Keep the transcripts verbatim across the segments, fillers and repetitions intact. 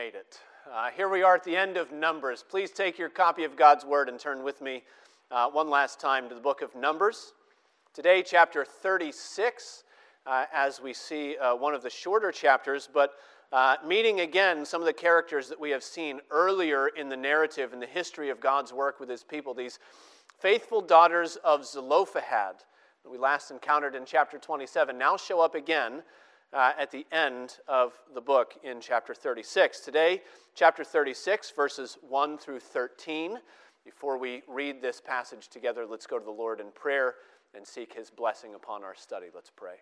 made it. Uh, here we are at the end of Numbers. Please take your copy of God's Word and turn with me uh, one last time to the book of Numbers. Today, chapter thirty-six, uh, as we see uh, one of the shorter chapters, but uh, meeting again some of the characters that we have seen earlier in the narrative and the history of God's work with His people, these faithful daughters of Zelophehad that we last encountered in chapter twenty-seven, now show up again Uh, at the end of the book in chapter thirty-six. Today, chapter thirty-six, verses one through thirteen. Before we read this passage together, let's go to the Lord in prayer and seek His blessing upon our study. Let's pray.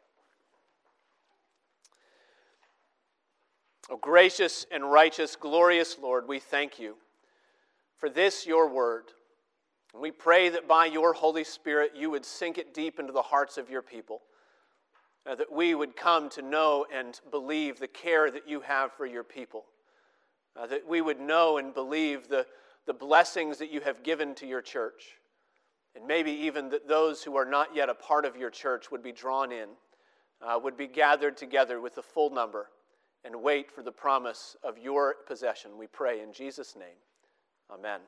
O gracious and righteous, glorious Lord, we thank You for this, Your word. And we pray that by Your Holy Spirit, You would sink it deep into the hearts of Your people, Uh, that we would come to know and believe the care that You have for Your people, uh, that we would know and believe the, the blessings that You have given to Your church, and maybe even that those who are not yet a part of Your church would be drawn in, uh, would be gathered together with the full number, and wait for the promise of Your possession. We pray in Jesus' name. Amen.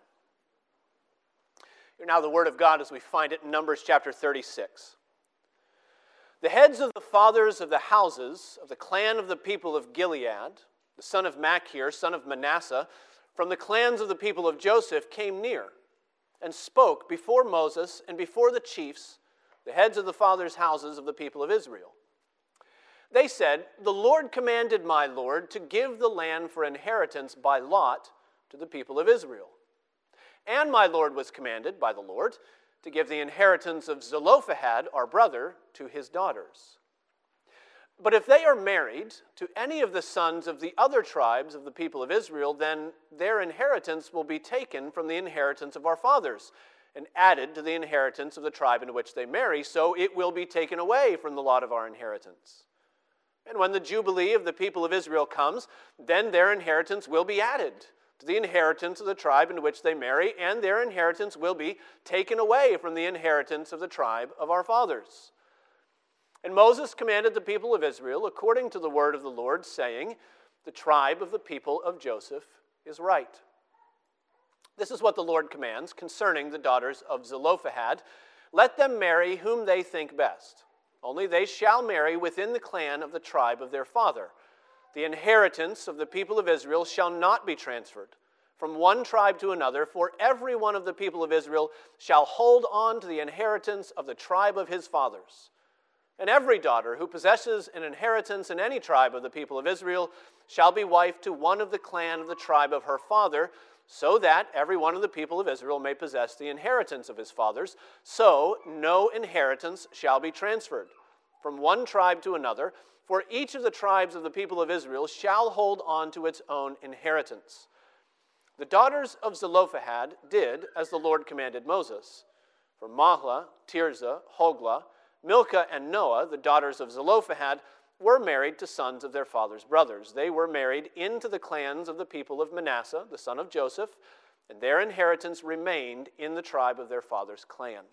Hear now the word of God as we find it in Numbers chapter thirty-six. The heads of the fathers of the houses of the clan of the people of Gilead, the son of Machir, son of Manasseh, from the clans of the people of Joseph came near and spoke before Moses and before the chiefs, the heads of the fathers' houses of the people of Israel. They said, "The Lord commanded my Lord to give the land for inheritance by lot to the people of Israel. And my Lord was commanded by the Lord to give the inheritance of Zelophehad, our brother, to his daughters. But if they are married to any of the sons of the other tribes of the people of Israel, then their inheritance will be taken from the inheritance of our fathers and added to the inheritance of the tribe into which they marry, so it will be taken away from the lot of our inheritance. And when the Jubilee of the people of Israel comes, then their inheritance will be added to the inheritance of the tribe into which they marry, and their inheritance will be taken away from the inheritance of the tribe of our fathers." And Moses commanded the people of Israel according to the word of the Lord, saying, "The tribe of the people of Joseph is right. This is what the Lord commands concerning the daughters of Zelophehad. Let them marry whom they think best. Only they shall marry within the clan of the tribe of their father. The inheritance of the people of Israel shall not be transferred from one tribe to another, for every one of the people of Israel shall hold on to the inheritance of the tribe of his fathers. And every daughter who possesses an inheritance in any tribe of the people of Israel shall be wife to one of the clan of the tribe of her father, so that every one of the people of Israel may possess the inheritance of his fathers. So no inheritance shall be transferred from one tribe to another, for each of the tribes of the people of Israel shall hold on to its own inheritance. The daughters of Zelophehad did as the Lord commanded Moses. For Mahlah, Tirzah, Hoglah, Milcah, and Noah, the daughters of Zelophehad, were married to sons of their father's brothers. They were married into the clans of the people of Manasseh, the son of Joseph, and their inheritance remained in the tribe of their father's clan.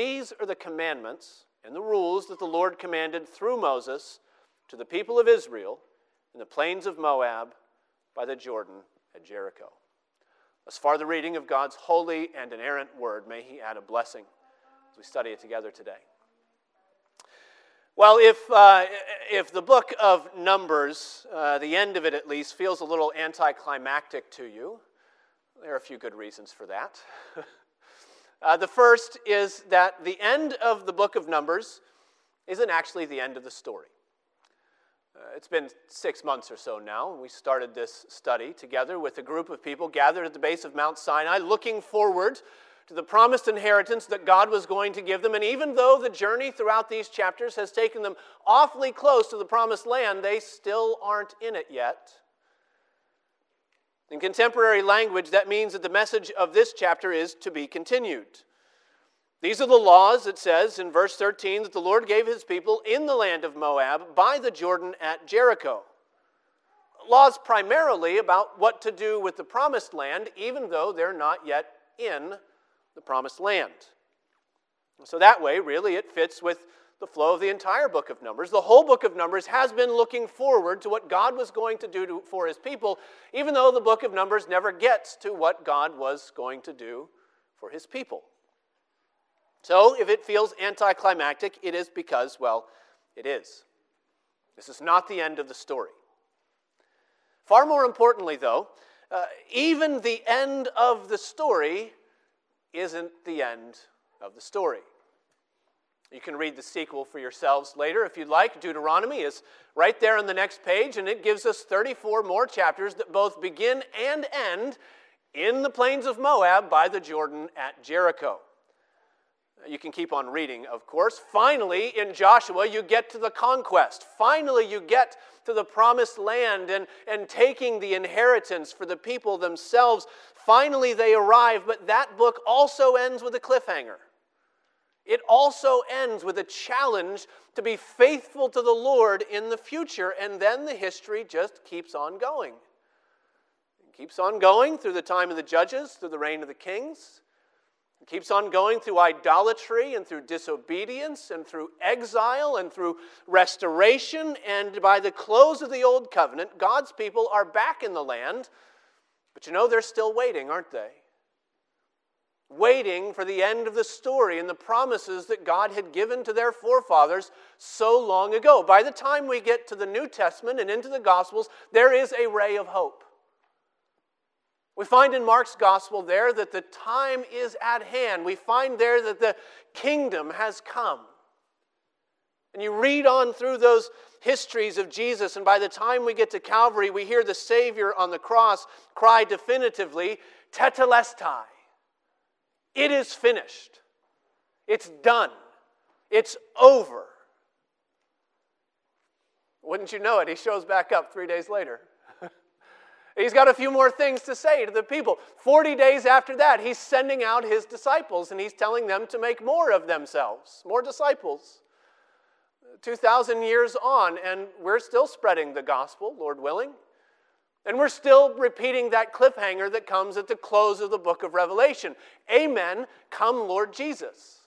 These are the commandments and the rules that the Lord commanded through Moses to the people of Israel in the plains of Moab by the Jordan at Jericho." Thus far the reading of God's holy and inerrant word. May He add a blessing as we study it together today. Well, if uh, if the book of Numbers, uh, the end of it at least, feels a little anticlimactic to you, there are a few good reasons for that. Uh, the first is that the end of the book of Numbers isn't actually the end of the story. Uh, it's been six months or so now. We started this study together with a group of people gathered at the base of Mount Sinai, looking forward to the promised inheritance that God was going to give them. And even though the journey throughout these chapters has taken them awfully close to the promised land, they still aren't in it yet. In contemporary language, that means that the message of this chapter is to be continued. These are the laws, it says in verse thirteen, that the Lord gave His people in the land of Moab by the Jordan at Jericho. Laws primarily about what to do with the promised land, even though they're not yet in the promised land. So that way, really, it fits with the flow of the entire book of Numbers. The whole book of Numbers has been looking forward to what God was going to do to, for his people, even though the book of Numbers never gets to what God was going to do for his people. So if it feels anticlimactic, it is because, well, it is. This is not the end of the story. Far more importantly, though, uh, even the end of the story isn't the end of the story. You can read the sequel for yourselves later if you'd like. Deuteronomy is right there on the next page, and it gives us thirty-four more chapters that both begin and end in the plains of Moab by the Jordan at Jericho. You can keep on reading, of course. Finally, in Joshua, you get to the conquest. Finally, you get to the promised land and, and taking the inheritance for the people themselves. Finally, they arrive, but that book also ends with a cliffhanger. It also ends with a challenge to be faithful to the Lord in the future, and then the history just keeps on going. It keeps on going through the time of the judges, through the reign of the kings. It keeps on going through idolatry and through disobedience and through exile and through restoration. And by the close of the Old Covenant, God's people are back in the land. But you know, they're still waiting, aren't they? Waiting for the end of the story and the promises that God had given to their forefathers so long ago. By the time we get to the New Testament and into the Gospels, there is a ray of hope. We find in Mark's gospel there that the time is at hand. We find there that the kingdom has come. And you read on through those histories of Jesus, and by the time we get to Calvary, we hear the Savior on the cross cry definitively, Tetelestai. It is finished. It's done. It's over. Wouldn't you know it, he shows back up three days later. He's got a few more things to say to the people. Forty days after that, he's sending out his disciples, and he's telling them to make more of themselves, more disciples. two thousand years on, and we're still spreading the gospel, Lord willing. And we're still repeating that cliffhanger that comes at the close of the book of Revelation. Amen, come Lord Jesus.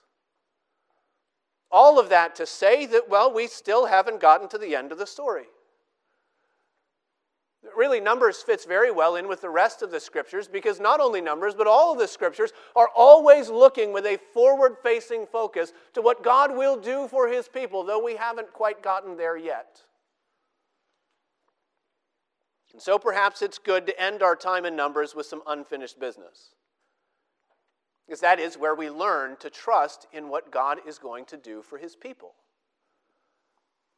All of that to say that, well, we still haven't gotten to the end of the story. Really, Numbers fits very well in with the rest of the Scriptures, because not only Numbers, but all of the Scriptures are always looking with a forward-facing focus to what God will do for his people, though we haven't quite gotten there yet. And so perhaps it's good to end our time in Numbers with some unfinished business, because that is where we learn to trust in what God is going to do for his people.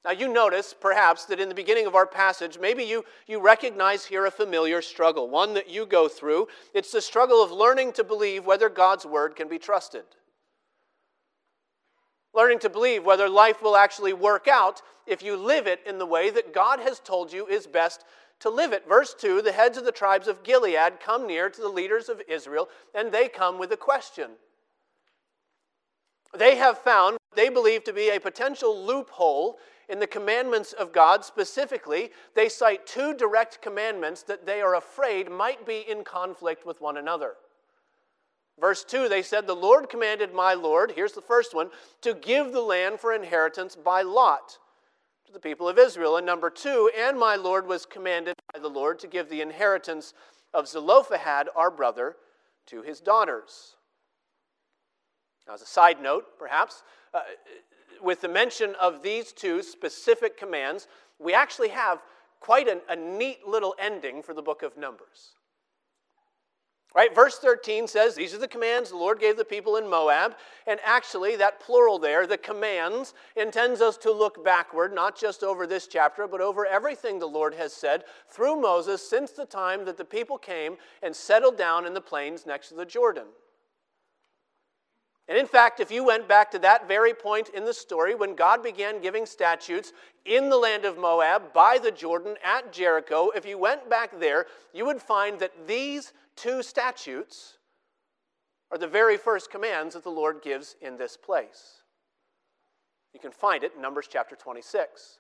Now, you notice, perhaps, that in the beginning of our passage, maybe you, you recognize here a familiar struggle, one that you go through. It's the struggle of learning to believe whether God's word can be trusted. Learning to believe whether life will actually work out if you live it in the way that God has told you is best to live it. Verse two, the heads of the tribes of Gilead come near to the leaders of Israel, and they come with a question. They have found what they believe to be a potential loophole in the commandments of God. Specifically, they cite two direct commandments that they are afraid might be in conflict with one another. Verse two, they said, the Lord commanded my Lord, here's the first one, to give the land for inheritance by lot to the people of Israel. And number two, and my Lord was commanded by the Lord to give the inheritance of Zelophehad, our brother, to his daughters. Now, as a side note, perhaps, uh, with the mention of these two specific commands, we actually have quite an, a neat little ending for the book of Numbers. Right? Verse thirteen says, these are the commands the Lord gave the people in Moab. And actually, that plural there, the commands, intends us to look backward, not just over this chapter, but over everything the Lord has said through Moses since the time that the people came and settled down in the plains next to the Jordan. And in fact, if you went back to that very point in the story when God began giving statutes in the land of Moab, by the Jordan, at Jericho, if you went back there, you would find that these two statutes are the very first commands that the Lord gives in this place. You can find it in Numbers chapter twenty-six.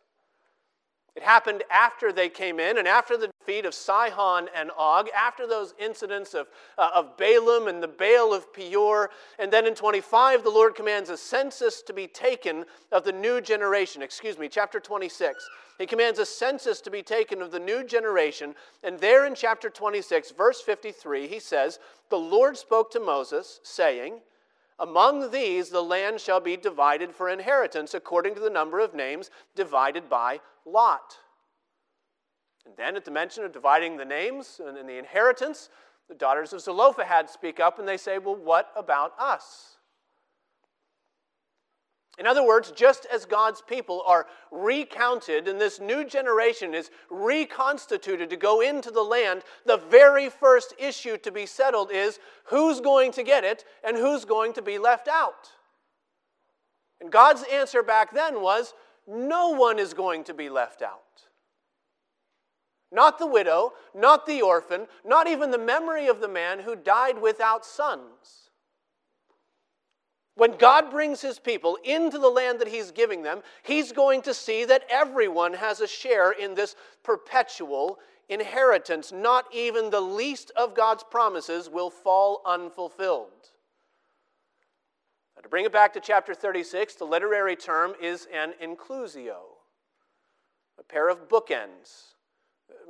It happened after they came in and after the feet of Sihon and Og, after those incidents of, uh, of Balaam and the Baal of Peor. And then in twenty-five, the Lord commands a census to be taken of the new generation. Excuse me, chapter twenty-six. He commands a census to be taken of the new generation. And there in chapter twenty-six, verse fifty-three, he says, "The Lord spoke to Moses, saying, among these the land shall be divided for inheritance according to the number of names divided by lot." And then at the mention of dividing the names and the inheritance, the daughters of Zelophehad speak up and they say, "Well, what about us?" In other words, just as God's people are recounted and this new generation is reconstituted to go into the land, the very first issue to be settled is who's going to get it and who's going to be left out. And God's answer back then was, no one is going to be left out. Not the widow, not the orphan, not even the memory of the man who died without sons. When God brings his people into the land that he's giving them, he's going to see that everyone has a share in this perpetual inheritance. Not even the least of God's promises will fall unfulfilled. Now, to bring it back to chapter thirty-six, the literary term is an inclusio, a pair of bookends,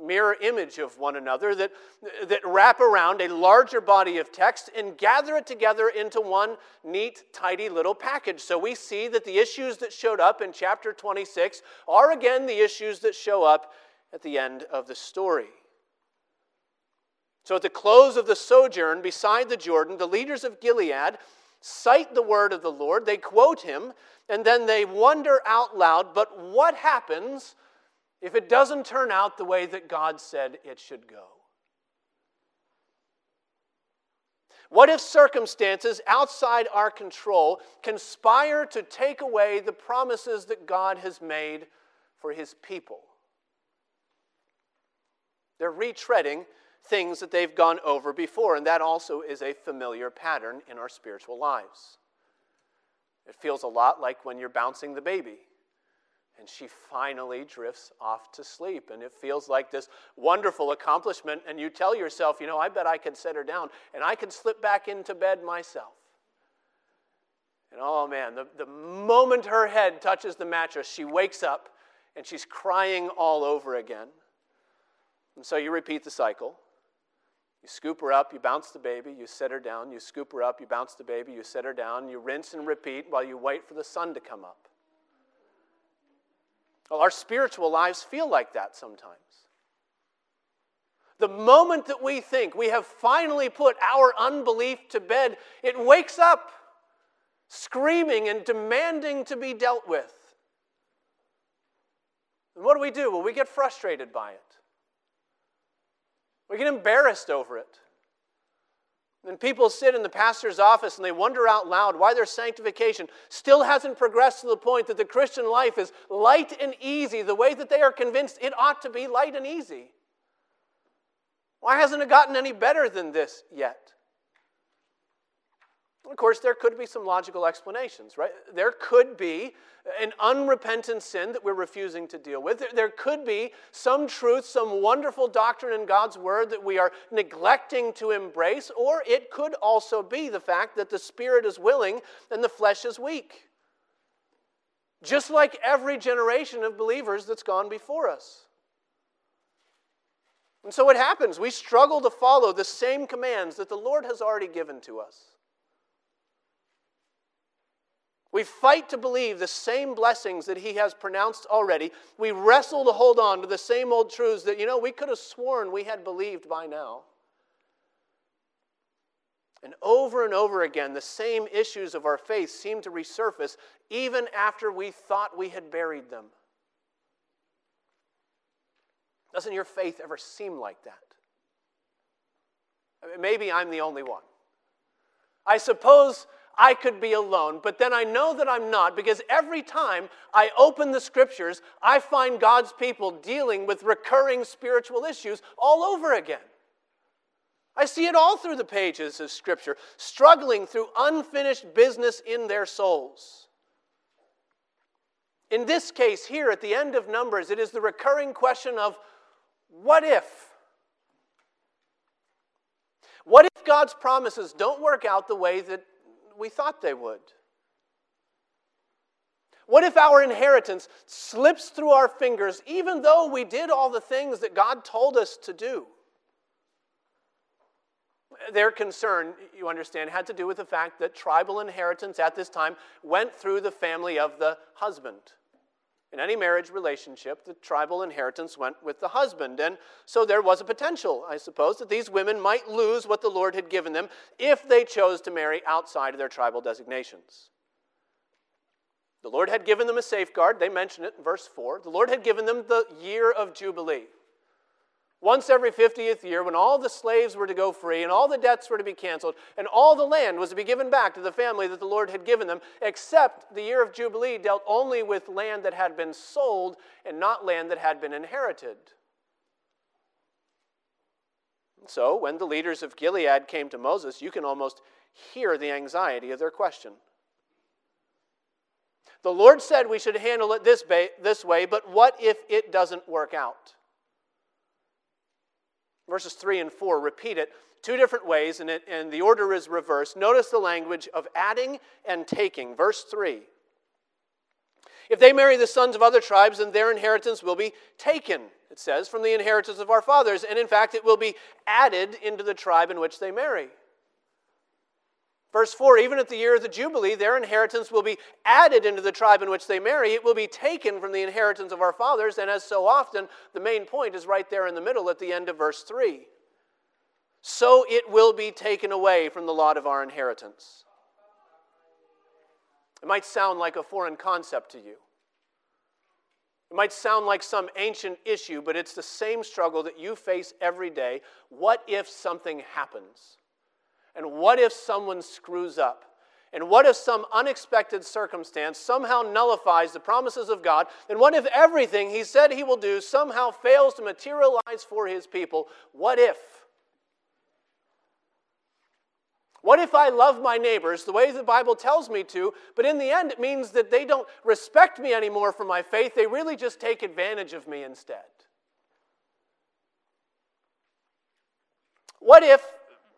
mirror image of one another that, that wrap around a larger body of text and gather it together into one neat, tidy little package. So we see that the issues that showed up in chapter twenty-six are again the issues that show up at the end of the story. So at the close of the sojourn beside the Jordan, the leaders of Gilead cite the word of the Lord, they quote him, and then they wonder out loud, but what happens if it doesn't turn out the way that God said it should go? What if circumstances outside our control conspire to take away the promises that God has made for his people? They're retreading things that they've gone over before, and that also is a familiar pattern in our spiritual lives. It feels a lot like when you're bouncing the baby, and she finally drifts off to sleep. And it feels like this wonderful accomplishment. And you tell yourself, you know, I bet I can set her down. And I can slip back into bed myself. And oh man, the, the moment her head touches the mattress, she wakes up and she's crying all over again. And so you repeat the cycle. You scoop her up, you bounce the baby, you set her down. You scoop her up, you bounce the baby, you set her down. You rinse and repeat while you wait for the sun to come up. Well, our spiritual lives feel like that sometimes. The moment that we think we have finally put our unbelief to bed, it wakes up screaming and demanding to be dealt with. And what do we do? Well, we get frustrated by it. We get embarrassed over it. And people sit in the pastor's office and they wonder out loud why their sanctification still hasn't progressed to the point that the Christian life is light and easy the way that they are convinced it ought to be light and easy. Why hasn't it gotten any better than this yet? Of course, there could be some logical explanations, right? There could be an unrepentant sin that we're refusing to deal with. There could be some truth, some wonderful doctrine in God's word that we are neglecting to embrace, or it could also be the fact that the spirit is willing and the flesh is weak. Just like every generation of believers that's gone before us. And so it happens. We struggle to follow the same commands that the Lord has already given to us. We fight to believe the same blessings that he has pronounced already. We wrestle to hold on to the same old truths that, you know, we could have sworn we had believed by now. And over and over again, the same issues of our faith seem to resurface even after we thought we had buried them. Doesn't your faith ever seem like that? Maybe I'm the only one. I suppose I could be alone, but then I know that I'm not, because every time I open the scriptures, I find God's people dealing with recurring spiritual issues all over again. I see it all through the pages of scripture, struggling through unfinished business in their souls. In this case here, at the end of Numbers, it is the recurring question of, What if? What if God's promises don't work out the way that we thought they would? What if our inheritance slips through our fingers even though we did all the things that God told us to do? Their concern, you understand, had to do with the fact that tribal inheritance at this time went through the family of the husband. In any marriage relationship, the tribal inheritance went with the husband. And so there was a potential, I suppose, that these women might lose what the Lord had given them if they chose to marry outside of their tribal designations. The Lord had given them a safeguard. They mention it in verse four. The Lord had given them the year of Jubilee. Once every fiftieth year, when all the slaves were to go free and all the debts were to be canceled and all the land was to be given back to the family that the Lord had given them, except the year of Jubilee dealt only with land that had been sold and not land that had been inherited. So when the leaders of Gilead came to Moses, you can almost hear the anxiety of their question. The Lord said we should handle it this ba- this way, but what if it doesn't work out? Verses three and four repeat it two different ways, and, it, and the order is reversed. Notice the language of adding and taking. Verse three. If they marry the sons of other tribes, then their inheritance will be taken, it says, from the inheritance of our fathers. And in fact, it will be added into the tribe in which they marry. Verse four, even at the year of the Jubilee, their inheritance will be added into the tribe in which they marry. It will be taken from the inheritance of our fathers. And as so often, the main point is right there in the middle at the end of verse three. So it will be taken away from the lot of our inheritance. It might sound like a foreign concept to you. It might sound like some ancient issue, but it's the same struggle that you face every day. What if something happens? And what if someone screws up? And what if some unexpected circumstance somehow nullifies the promises of God? And what if everything he said he will do somehow fails to materialize for his people? What if? What if I love my neighbors the way the Bible tells me to, but in the end it means that they don't respect me anymore for my faith, they really just take advantage of me instead? What if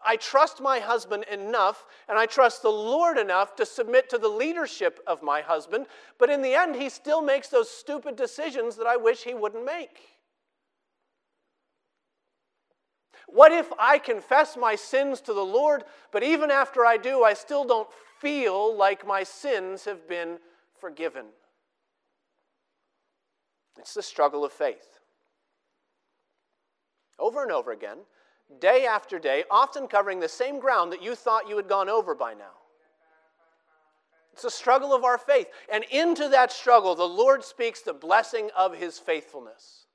I trust my husband enough, and I trust the Lord enough to submit to the leadership of my husband, but in the end, he still makes those stupid decisions that I wish he wouldn't make? What if I confess my sins to the Lord, but even after I do, I still don't feel like my sins have been forgiven? It's the struggle of faith. Over and over again, day after day, often covering the same ground that you thought you had gone over by now. It's a struggle of our faith. And into that struggle, the Lord speaks the blessing of his faithfulness.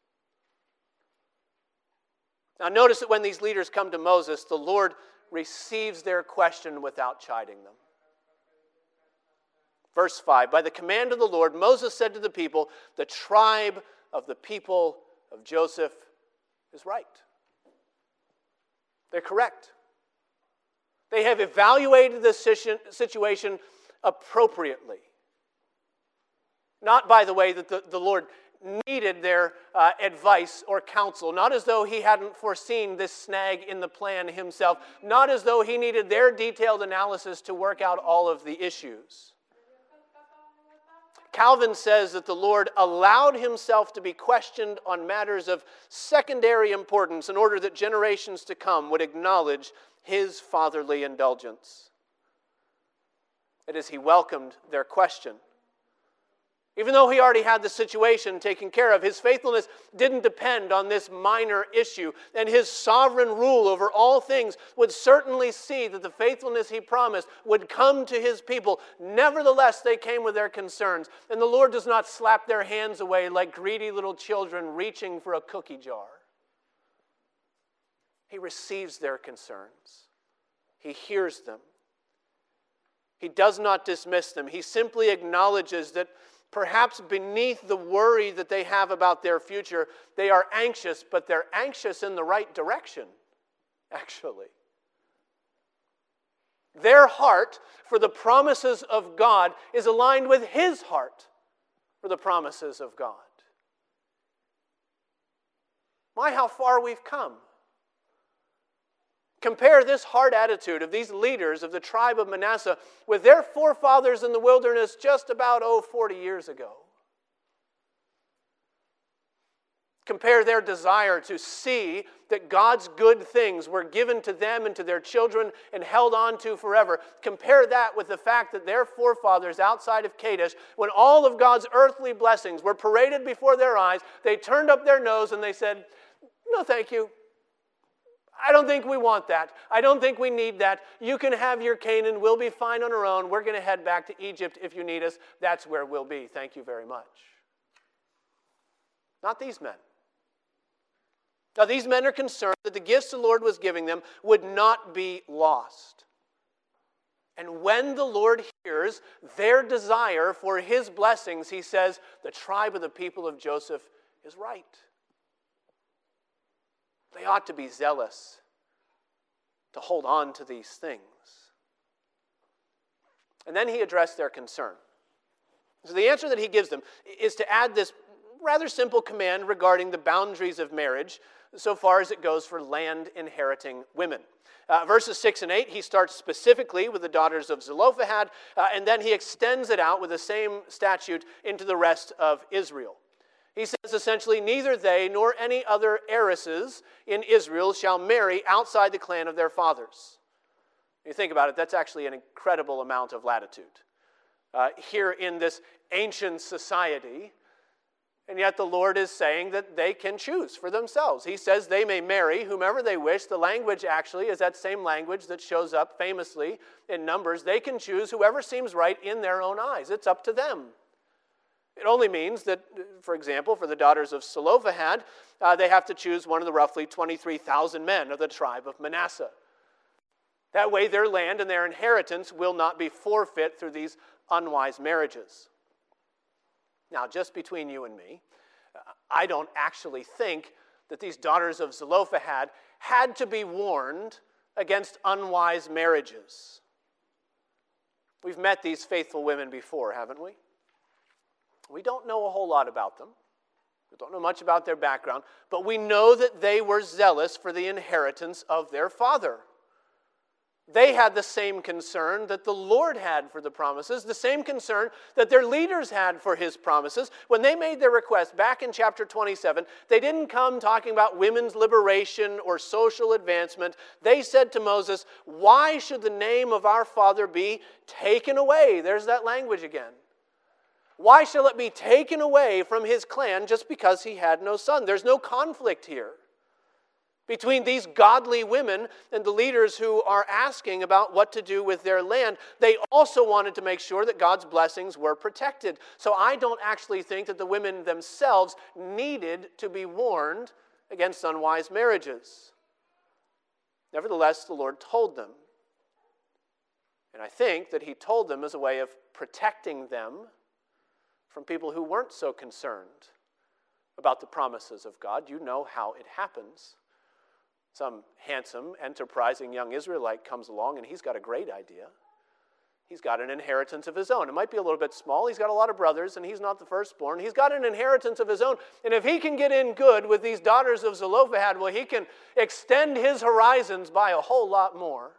Now notice that when these leaders come to Moses, the Lord receives their question without chiding them. Verse five, by the command of the Lord, Moses said to the people, the tribe of the people of Joseph is right. They're correct. They have evaluated this situation appropriately. Not, by the way, that the, the Lord needed their uh, advice or counsel. Not as though he hadn't foreseen this snag in the plan himself. Not as though he needed their detailed analysis to work out all of the issues. Calvin says that the Lord allowed himself to be questioned on matters of secondary importance in order that generations to come would acknowledge his fatherly indulgence. It is, he welcomed their question. Even though he already had the situation taken care of, his faithfulness didn't depend on this minor issue, and his sovereign rule over all things would certainly see that the faithfulness he promised would come to his people. Nevertheless, they came with their concerns, and the Lord does not slap their hands away like greedy little children reaching for a cookie jar. He receives their concerns. He hears them. He does not dismiss them. He simply acknowledges that perhaps beneath the worry that they have about their future, they are anxious, but they're anxious in the right direction, actually. Their heart for the promises of God is aligned with his heart for the promises of God. My, how far we've come. Compare this hard attitude of these leaders of the tribe of Manasseh with their forefathers in the wilderness just about, oh, forty years ago. Compare their desire to see that God's good things were given to them and to their children and held on to forever. Compare that with the fact that their forefathers outside of Kadesh, when all of God's earthly blessings were paraded before their eyes, they turned up their nose and they said, "No, thank you. I don't think we want that. I don't think we need that. You can have your Canaan. We'll be fine on our own. We're going to head back to Egypt if you need us. That's where we'll be. Thank you very much." Not these men. Now, these men are concerned that the gifts the Lord was giving them would not be lost. And when the Lord hears their desire for his blessings, he says, the tribe of the people of Joseph is right. They ought to be zealous to hold on to these things. And then he addressed their concern. So the answer that he gives them is to add this rather simple command regarding the boundaries of marriage, so far as it goes for land-inheriting women. Uh, verses six and eight, he starts specifically with the daughters of Zelophehad, uh, and then he extends it out with the same statute into the rest of Israel. He says essentially, neither they nor any other heiresses in Israel shall marry outside the clan of their fathers. When you think about it, that's actually an incredible amount of latitude. Uh, here in this ancient society, and yet the Lord is saying that they can choose for themselves. He says they may marry whomever they wish. The language actually is that same language that shows up famously in Numbers. They can choose whoever seems right in their own eyes. It's up to them. It only means that, for example, for the daughters of Zelophehad, uh, they have to choose one of the roughly twenty-three thousand men of the tribe of Manasseh. That way their land and their inheritance will not be forfeit through these unwise marriages. Now, just between you and me, I don't actually think that these daughters of Zelophehad had to be warned against unwise marriages. We've met these faithful women before, haven't we? We don't know a whole lot about them. We don't know much about their background, but we know that they were zealous for the inheritance of their father. They had the same concern that the Lord had for the promises, the same concern that their leaders had for his promises. When they made their request back in chapter twenty-seven, they didn't come talking about women's liberation or social advancement. They said to Moses, "Why should the name of our father be taken away?" There's that language again. Why shall it be taken away from his clan just because he had no son? There's no conflict here between these godly women and the leaders who are asking about what to do with their land. They also wanted to make sure that God's blessings were protected. So I don't actually think that the women themselves needed to be warned against unwise marriages. Nevertheless, the Lord told them. And I think that he told them as a way of protecting them from people who weren't so concerned about the promises of God. You know how it happens. Some handsome, enterprising young Israelite comes along and he's got a great idea. He's got an inheritance of his own. It might be a little bit small. He's got a lot of brothers and he's not the firstborn. He's got an inheritance of his own. And if he can get in good with these daughters of Zelophehad, well, he can extend his horizons by a whole lot more.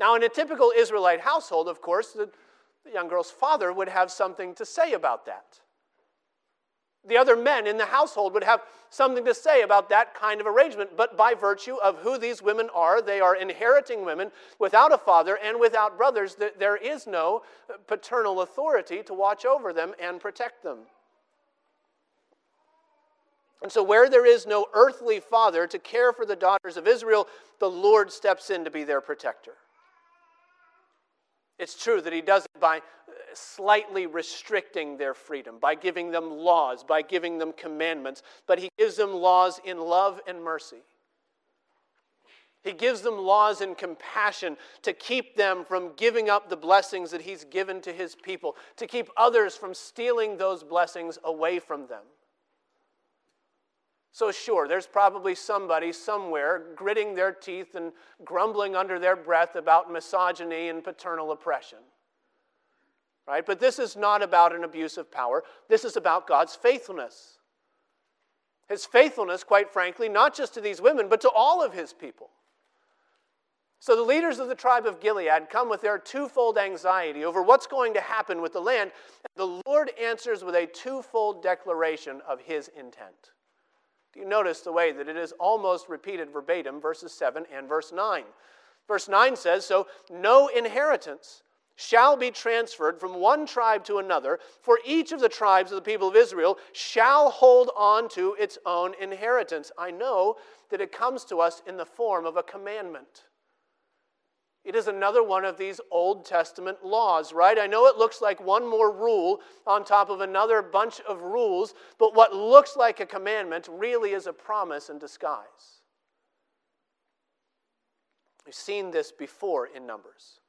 Now, in a typical Israelite household, of course, the, the young girl's father would have something to say about that. The other men in the household would have something to say about that kind of arrangement, but by virtue of who these women are, they are inheriting women without a father and without brothers. There is no paternal authority to watch over them and protect them. And so where there is no earthly father to care for the daughters of Israel, the Lord steps in to be their protector. It's true that he does it by slightly restricting their freedom, by giving them laws, by giving them commandments, but he gives them laws in love and mercy. He gives them laws in compassion to keep them from giving up the blessings that he's given to his people, to keep others from stealing those blessings away from them. So sure, there's probably somebody somewhere gritting their teeth and grumbling under their breath about misogyny and paternal oppression. Right? But this is not about an abuse of power. This is about God's faithfulness. His faithfulness, quite frankly, not just to these women, but to all of his people. So the leaders of the tribe of Gilead come with their twofold anxiety over what's going to happen with the land. The Lord answers with a twofold declaration of his intent. Do you notice the way that it is almost repeated verbatim, verses seven and verse nine? Verse nine says, "So no inheritance shall be transferred from one tribe to another, for each of the tribes of the people of Israel shall hold on to its own inheritance." I know that it comes to us in the form of a commandment. It is another one of these Old Testament laws, right? I know it looks like one more rule on top of another bunch of rules, but what looks like a commandment really is a promise in disguise. We've seen this before in Numbers.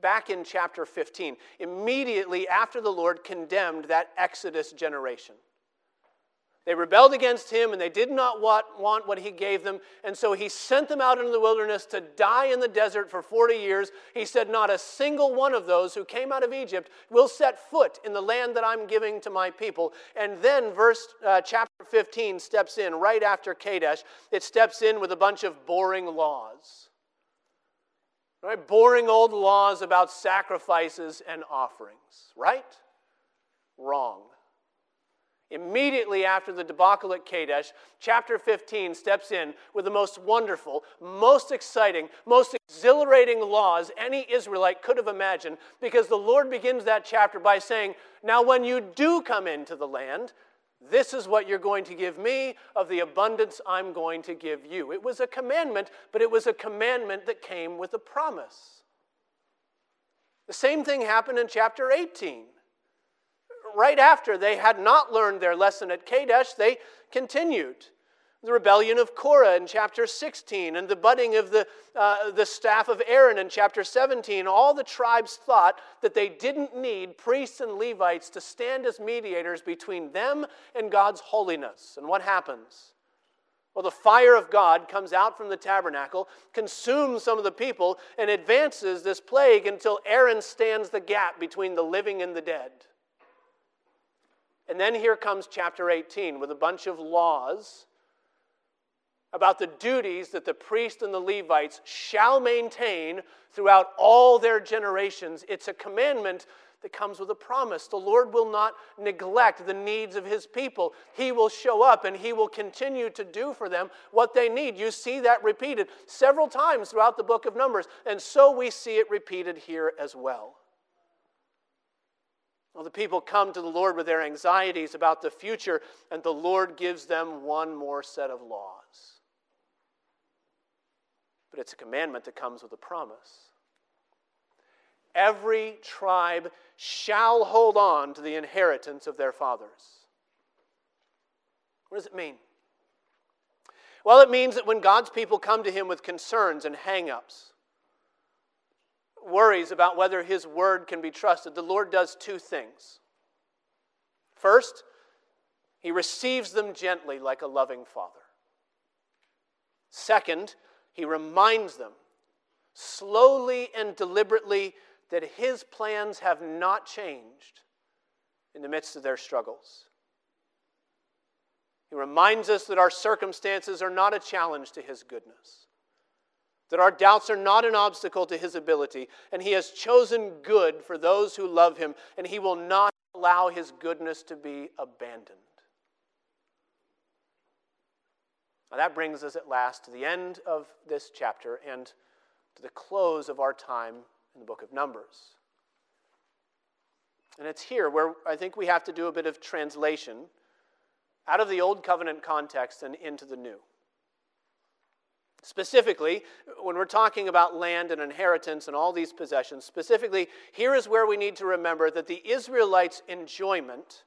Back in chapter fifteen, immediately after the Lord condemned that Exodus generation. They rebelled against him, and they did not want what he gave them, and so he sent them out into the wilderness to die in the desert for forty years. He said, "Not a single one of those who came out of Egypt will set foot in the land that I'm giving to my people." And then verse uh, chapter fifteen steps in right after Kadesh. It steps in with a bunch of boring laws. Right? Boring old laws about sacrifices and offerings. Right? Wrong. Immediately after the debacle at Kadesh, chapter fifteen steps in with the most wonderful, most exciting, most exhilarating laws any Israelite could have imagined, because the Lord begins that chapter by saying, "Now when you do come into the land, this is what you're going to give me of the abundance I'm going to give you." It was a commandment, but it was a commandment that came with a promise. The same thing happened in chapter eighteen. Right after they had not learned their lesson at Kadesh, they continued. The rebellion of Korah in chapter sixteen, and the budding of the, uh, the staff of Aaron in chapter seventeen. All the tribes thought that they didn't need priests and Levites to stand as mediators between them and God's holiness. And what happens? Well, the fire of God comes out from the tabernacle, consumes some of the people, and advances this plague until Aaron stands the gap between the living and the dead. And then here comes chapter eighteen with a bunch of laws about the duties that the priest and the Levites shall maintain throughout all their generations. It's a commandment that comes with a promise. The Lord will not neglect the needs of his people. He will show up and he will continue to do for them what they need. You see that repeated several times throughout the book of Numbers, and so we see it repeated here as well. Well, the people come to the Lord with their anxieties about the future, and the Lord gives them one more set of laws. But it's a commandment that comes with a promise. Every tribe shall hold on to the inheritance of their fathers. What does it mean? Well, it means that when God's people come to him with concerns and hang-ups, worries about whether his word can be trusted, the Lord does two things. First, he receives them gently like a loving father. Second, he reminds them slowly and deliberately that his plans have not changed in the midst of their struggles. He reminds us that our circumstances are not a challenge to his goodness, that our doubts are not an obstacle to his ability, and he has chosen good for those who love him, and he will not allow his goodness to be abandoned. Now that brings us at last to the end of this chapter and to the close of our time in the book of Numbers. And it's here where I think we have to do a bit of translation out of the Old Covenant context and into the New. Specifically, when we're talking about land and inheritance and all these possessions, specifically, here is where we need to remember that the Israelites' enjoyment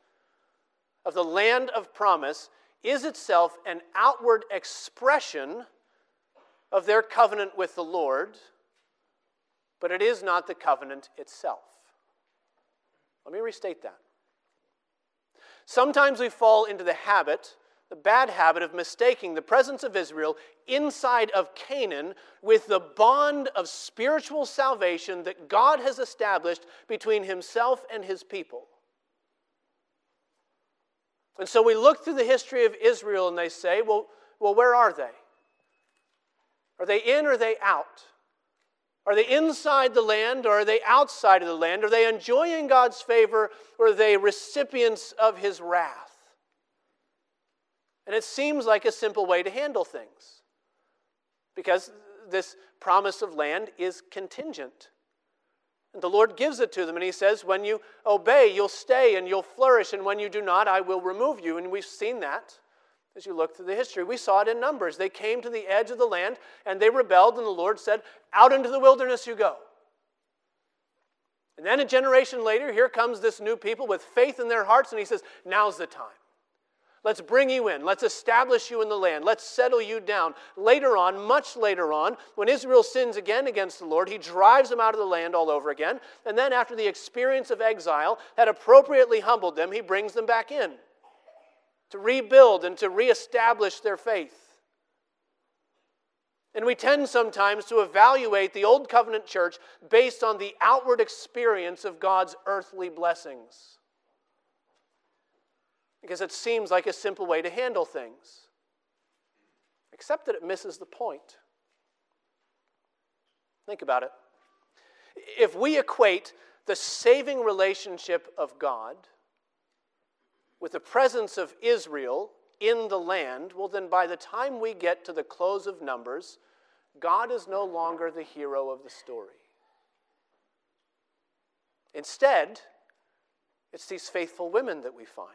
of the land of promise is itself an outward expression of their covenant with the Lord, but it is not the covenant itself. Let me restate that. Sometimes we fall into the habit The bad habit of mistaking the presence of Israel inside of Canaan with the bond of spiritual salvation that God has established between himself and his people. And so we look through the history of Israel and they say, well, well, where are they? Are they in or are they out? Are they inside the land or are they outside of the land? Are they enjoying God's favor or are they recipients of his wrath? And it seems like a simple way to handle things because this promise of land is contingent. And the Lord gives it to them, and he says, when you obey, you'll stay and you'll flourish, and when you do not, I will remove you. And we've seen that as you look through the history. We saw it in Numbers. They came to the edge of the land, and they rebelled, and the Lord said, out into the wilderness you go. And then a generation later, here comes this new people with faith in their hearts, and he says, now's the time. Let's bring you in. Let's establish you in the land. Let's settle you down. Later on, much later on, when Israel sins again against the Lord, he drives them out of the land all over again. And then after the experience of exile had appropriately humbled them, he brings them back in to rebuild and to reestablish their faith. And we tend sometimes to evaluate the Old Covenant church based on the outward experience of God's earthly blessings, because it seems like a simple way to handle things, except that it misses the point. Think about it. If we equate the saving relationship of God with the presence of Israel in the land, well, then by the time we get to the close of Numbers, God is no longer the hero of the story. Instead, it's these faithful women that we find.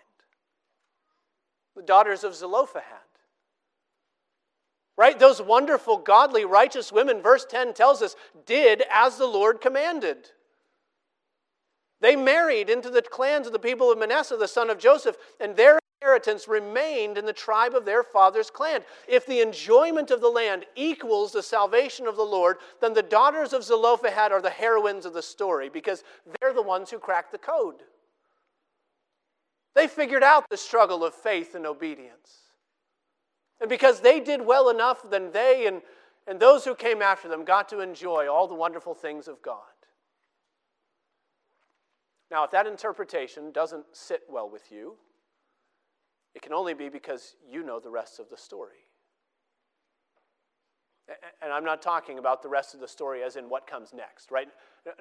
The daughters of Zelophehad. Right? Those wonderful, godly, righteous women, verse ten tells us, did as the Lord commanded. They married into the clans of the people of Manasseh, the son of Joseph, and their inheritance remained in the tribe of their father's clan. If the enjoyment of the land equals the salvation of the Lord, then the daughters of Zelophehad are the heroines of the story, because they're the ones who cracked the code. They figured out the struggle of faith and obedience. And because they did well enough, then they and, and those who came after them got to enjoy all the wonderful things of God. Now, if that interpretation doesn't sit well with you, it can only be because you know the rest of the story. And I'm not talking about the rest of the story as in what comes next, right?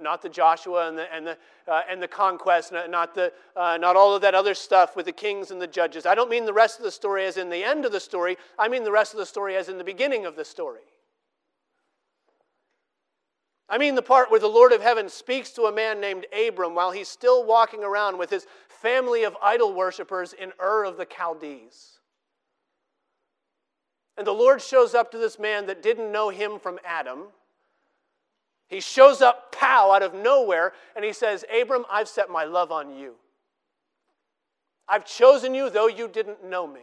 Not the Joshua and the and the uh, and the conquest, not the uh, not all of that other stuff with the kings and the judges. I don't mean the rest of the story as in the end of the story. I mean the rest of the story as in the beginning of the story. I mean the part where the Lord of Heaven speaks to a man named Abram while he's still walking around with his family of idol worshipers in Ur of the Chaldees. And the Lord shows up to this man that didn't know him from Adam. He shows up, pow, out of nowhere, and he says, Abram, I've set my love on you. I've chosen you though you didn't know me.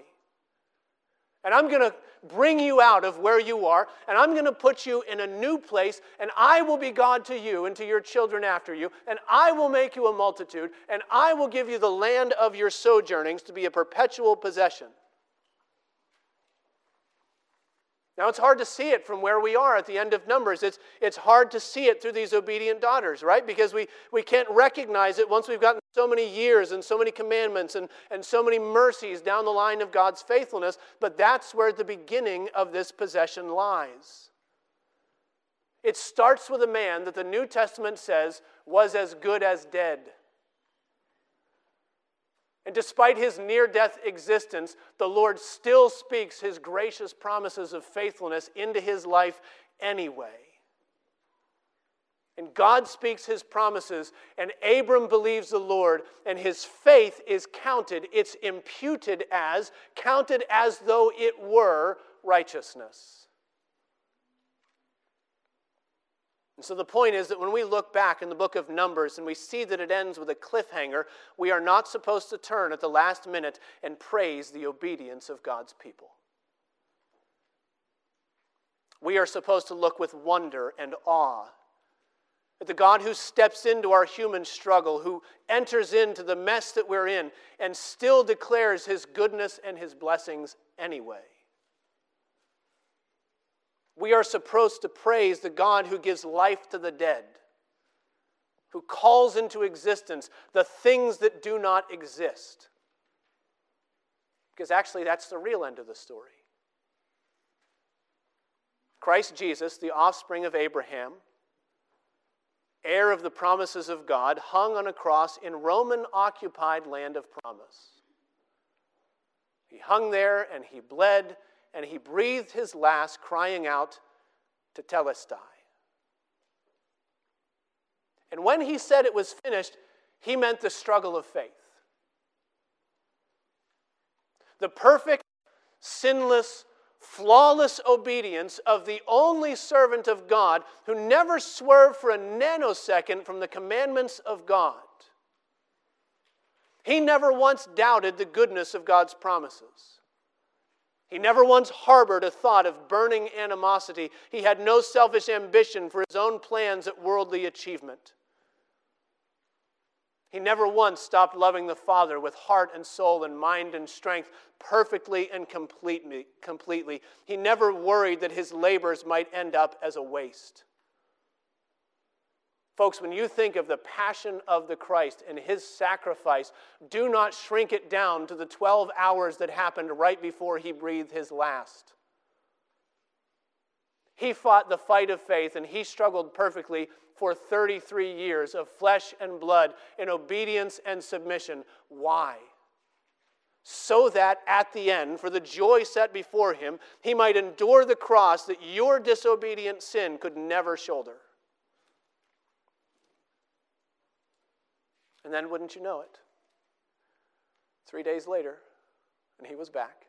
And I'm going to bring you out of where you are, and I'm going to put you in a new place, and I will be God to you and to your children after you, and I will make you a multitude, and I will give you the land of your sojournings to be a perpetual possession. Now, it's hard to see it from where we are at the end of Numbers. It's, it's hard to see it through these obedient daughters, right? Because we, we can't recognize it once we've gotten so many years and so many commandments and, and so many mercies down the line of God's faithfulness. But that's where the beginning of this possession lies. It starts with a man that the New Testament says was as good as dead. And despite his near-death existence, the Lord still speaks his gracious promises of faithfulness into his life anyway. And God speaks his promises, and Abram believes the Lord, and his faith is counted, it's imputed as, counted as though it were righteousness. And so the point is that when we look back in the book of Numbers and we see that it ends with a cliffhanger, we are not supposed to turn at the last minute and praise the obedience of God's people. We are supposed to look with wonder and awe at the God who steps into our human struggle, who enters into the mess that we're in and still declares his goodness and his blessings anyway. We are supposed to praise the God who gives life to the dead, who calls into existence the things that do not exist, because actually that's the real end of the story. Christ Jesus, the offspring of Abraham, heir of the promises of God, hung on a cross in Roman-occupied land of promise. He hung there, and he bled, and he breathed his last, crying out, Tetelestai. And when he said it was finished, he meant the struggle of faith. The perfect, sinless, flawless obedience of the only servant of God who never swerved for a nanosecond from the commandments of God. He never once doubted the goodness of God's promises. He never once harbored a thought of burning animosity. He had no selfish ambition for his own plans at worldly achievement. He never once stopped loving the Father with heart and soul and mind and strength, perfectly and completely. completely. He never worried that his labors might end up as a waste. Folks, when you think of the passion of the Christ and his sacrifice, do not shrink it down to the twelve hours that happened right before he breathed his last. He fought the fight of faith, and he struggled perfectly for thirty-three years of flesh and blood in obedience and submission. Why? So that at the end, for the joy set before him, he might endure the cross that your disobedient sin could never shoulder. And then, wouldn't you know it, three days later, and he was back.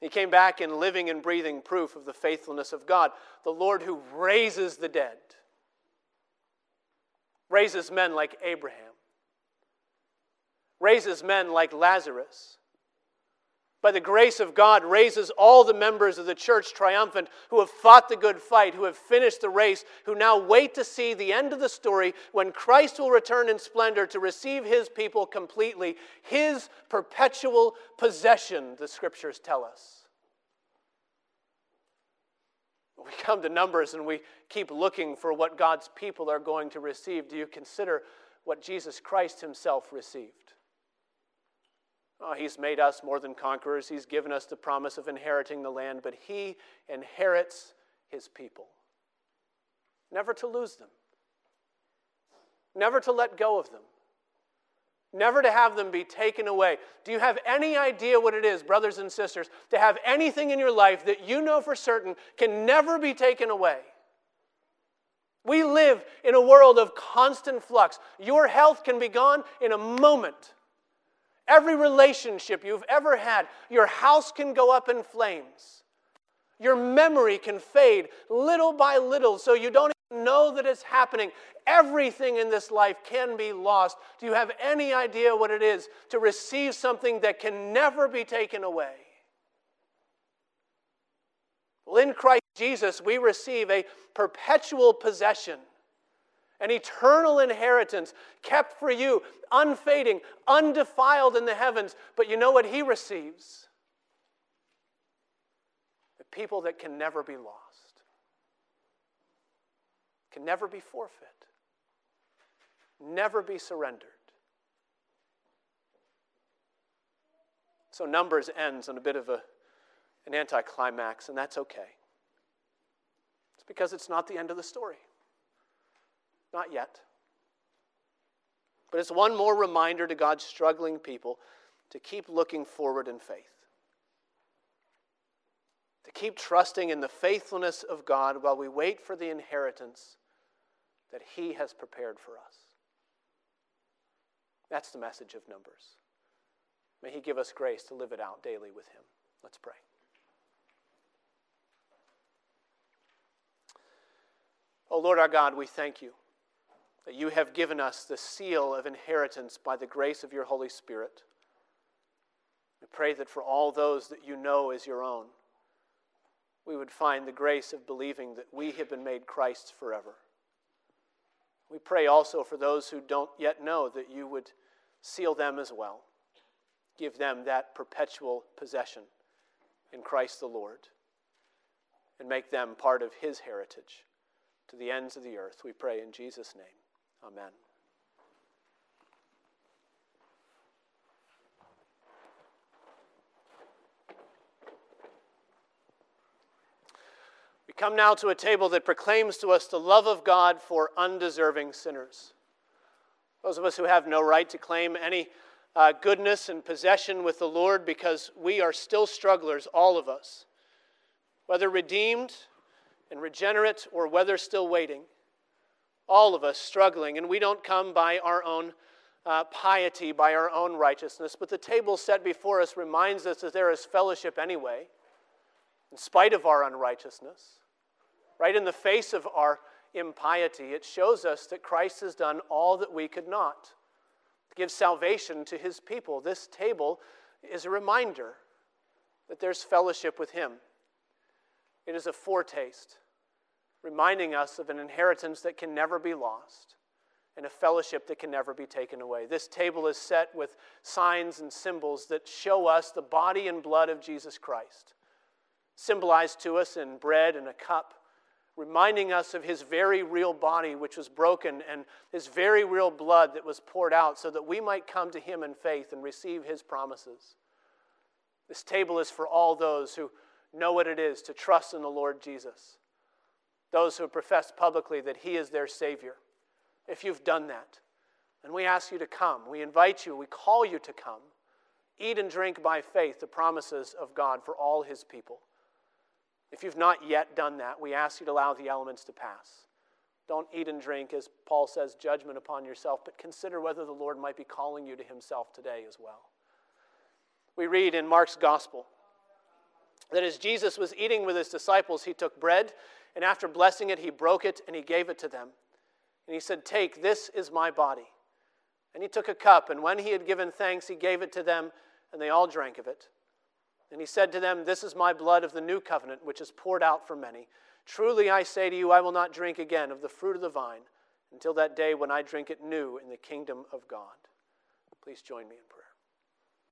He came back in living and breathing proof of the faithfulness of God, the Lord who raises the dead, raises men like Abraham, raises men like Lazarus. By the grace of God, raises all the members of the church triumphant who have fought the good fight, who have finished the race, who now wait to see the end of the story when Christ will return in splendor to receive his people completely, his perpetual possession, the scriptures tell us. We come to Numbers and we keep looking for what God's people are going to receive. Do you consider what Jesus Christ himself received? Oh, he's made us more than conquerors. He's given us the promise of inheriting the land, but he inherits his people. Never to lose them. Never to let go of them. Never to have them be taken away. Do you have any idea what it is, brothers and sisters, to have anything in your life that you know for certain can never be taken away? We live in a world of constant flux. Your health can be gone in a moment. Every relationship you've ever had, your house can go up in flames. Your memory can fade little by little so you don't even know that it's happening. Everything in this life can be lost. Do you have any idea what it is to receive something that can never be taken away? Well, in Christ Jesus, we receive a perpetual possession. An eternal inheritance kept for you, unfading, undefiled in the heavens. But you know what he receives? The people that can never be lost, can never be forfeit, never be surrendered. So Numbers ends on a bit of a, an anticlimax, and that's okay. It's because it's not the end of the story. Not yet. But it's one more reminder to God's struggling people to keep looking forward in faith. To keep trusting in the faithfulness of God while we wait for the inheritance that he has prepared for us. That's the message of Numbers. May he give us grace to live it out daily with him. Let's pray. O Lord our God, we thank you that you have given us the seal of inheritance by the grace of your Holy Spirit. We pray that for all those that you know as your own, we would find the grace of believing that we have been made Christ's forever. We pray also for those who don't yet know that you would seal them as well. Give them that perpetual possession in Christ the Lord and make them part of his heritage to the ends of the earth. We pray in Jesus' name. Amen. come now to a table that proclaims to us the love of God for undeserving sinners. Those of us who have no right to claim any uh, goodness and possession with the Lord, because we are still strugglers, all of us, whether redeemed and regenerate or whether still waiting, all of us struggling, and we don't come by our own uh, piety, by our own righteousness, but the table set before us reminds us that there is fellowship anyway, in spite of our unrighteousness, right in the face of our impiety. It shows us that Christ has done all that we could not, to give salvation to his people. This table is a reminder that there's fellowship with him. It is a foretaste, reminding us of an inheritance that can never be lost and a fellowship that can never be taken away. This table is set with signs and symbols that show us the body and blood of Jesus Christ, symbolized to us in bread and a cup, reminding us of his very real body which was broken and his very real blood that was poured out so that we might come to him in faith and receive his promises. This table is for all those who know what it is to trust in the Lord Jesus, those who profess publicly that he is their Savior. If you've done that, and we ask you to come, we invite you, we call you to come, eat and drink by faith the promises of God for all his people. If you've not yet done that, we ask you to allow the elements to pass. Don't eat and drink, as Paul says, judgment upon yourself, but consider whether the Lord might be calling you to himself today as well. We read in Mark's gospel that as Jesus was eating with his disciples, he took bread, and after blessing it, he broke it and he gave it to them. And he said, "Take, this is my body." And he took a cup, and when he had given thanks, he gave it to them, and they all drank of it. And he said to them, "This is my blood of the new covenant, which is poured out for many. Truly I say to you, I will not drink again of the fruit of the vine until that day when I drink it new in the kingdom of God." Please join me in prayer.